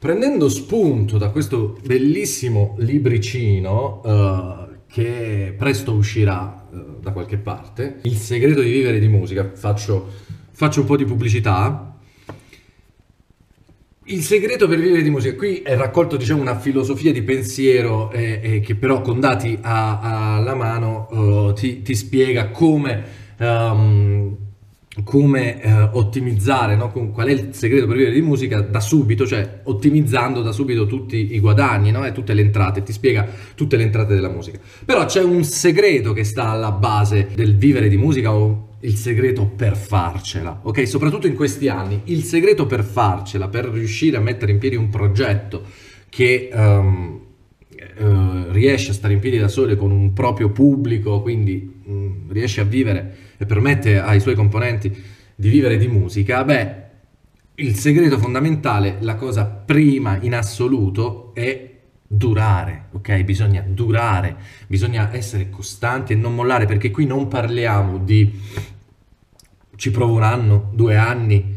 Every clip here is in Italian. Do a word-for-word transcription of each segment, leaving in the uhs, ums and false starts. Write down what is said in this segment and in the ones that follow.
Prendendo spunto da questo bellissimo libricino uh, che presto uscirà uh, da qualche parte, Il segreto di vivere di musica, faccio, faccio un po' di pubblicità. Il segreto per vivere di musica, qui è raccolto, diciamo, una filosofia di pensiero eh, eh, che però con dati a, alla mano uh, ti, ti spiega come... Um, come eh, ottimizzare, no? Qual è il segreto per vivere di musica da subito, cioè ottimizzando da subito tutti i guadagni, no? E tutte le entrate, ti spiega tutte le entrate della musica. Però c'è un segreto che sta alla base del vivere di musica, o il segreto per farcela, ok? Soprattutto in questi anni, il segreto per farcela, per riuscire a mettere in piedi un progetto che... Um, Uh, riesce a stare in piedi da sole con un proprio pubblico, quindi mh, riesce a vivere e permette ai suoi componenti di vivere di musica. Beh, il segreto fondamentale, la cosa prima in assoluto, è durare, ok? Bisogna durare, bisogna essere costanti e non mollare, perché qui non parliamo di ci provo un anno, due anni.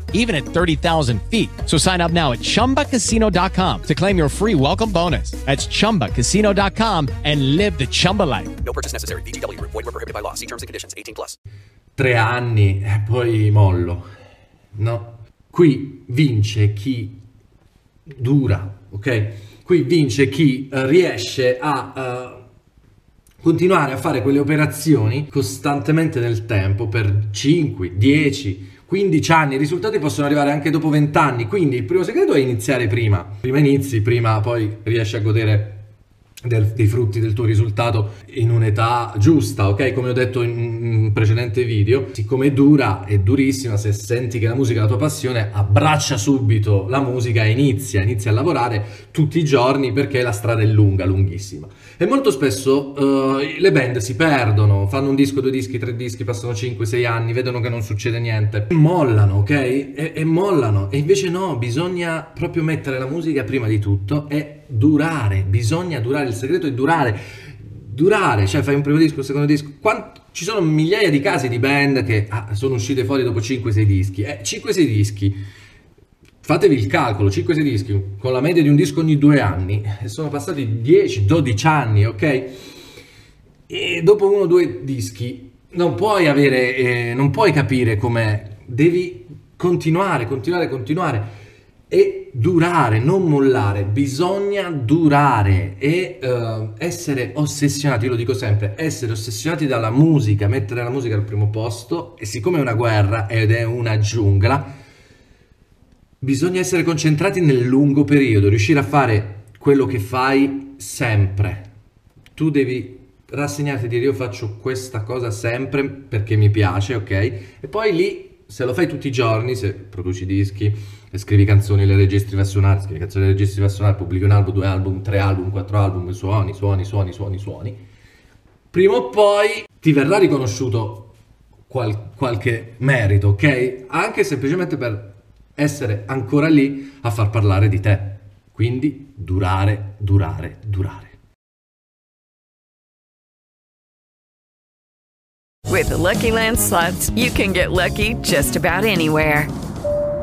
even at thirty thousand feet. So sign up now at chumba casino dot com to claim your free welcome bonus. That's chumba casino dot com and live the Chumba life. No purchase necessary. V G W. Void where prohibited by law. See terms and conditions. eighteen plus. Tre anni e poi mollo. No. Qui vince chi dura, ok? Qui vince chi uh, riesce a... Uh, continuare a fare quelle operazioni costantemente nel tempo per cinque, dieci, quindici anni. I risultati possono arrivare anche dopo venti anni, quindi il primo segreto è iniziare prima. Prima inizi, prima poi riesci a godere Del, dei frutti del tuo risultato in un'età giusta, ok? Come ho detto in un precedente video, siccome è dura, è durissima, se senti che la musica è la tua passione, abbraccia subito la musica e inizia, inizia a lavorare tutti i giorni, perché la strada è lunga, lunghissima. E molto spesso eh, le band si perdono, fanno un disco, due dischi, tre dischi, passano cinque sei anni, vedono che non succede niente e mollano, ok? E, e mollano, e invece no, bisogna proprio mettere la musica prima di tutto e durare, bisogna durare, il segreto è durare, durare, cioè fai un primo disco, un secondo disco, quant- ci sono migliaia di casi di band che ah, sono uscite fuori dopo cinque sei dischi, eh, cinque sei dischi, fatevi il calcolo, cinque sei dischi, con la media di un disco ogni due anni, sono passati dieci dodici anni, ok? E dopo uno o due dischi non puoi avere, eh, non puoi capire com'è, devi continuare, continuare, continuare, e durare, non mollare, bisogna durare e uh, essere ossessionati, io lo dico sempre, essere ossessionati dalla musica, mettere la musica al primo posto, e siccome è una guerra ed è una giungla, bisogna essere concentrati nel lungo periodo, riuscire a fare quello che fai sempre. Tu devi rassegnarti e dire: io faccio questa cosa sempre perché mi piace, ok? E poi lì, se lo fai tutti i giorni, se produci dischi, scrivi canzoni, le registri, vai a suonare, scrivi canzoni, le registri, vai a suonare, pubblichi un album, due album, tre album, quattro album, suoni, suoni, suoni, suoni, suoni, prima o poi ti verrà riconosciuto qual- qualche merito, ok? Anche semplicemente per essere ancora lì a far parlare di te. Quindi durare, durare, durare. With the Lucky Land Slots, you can get lucky just about anywhere.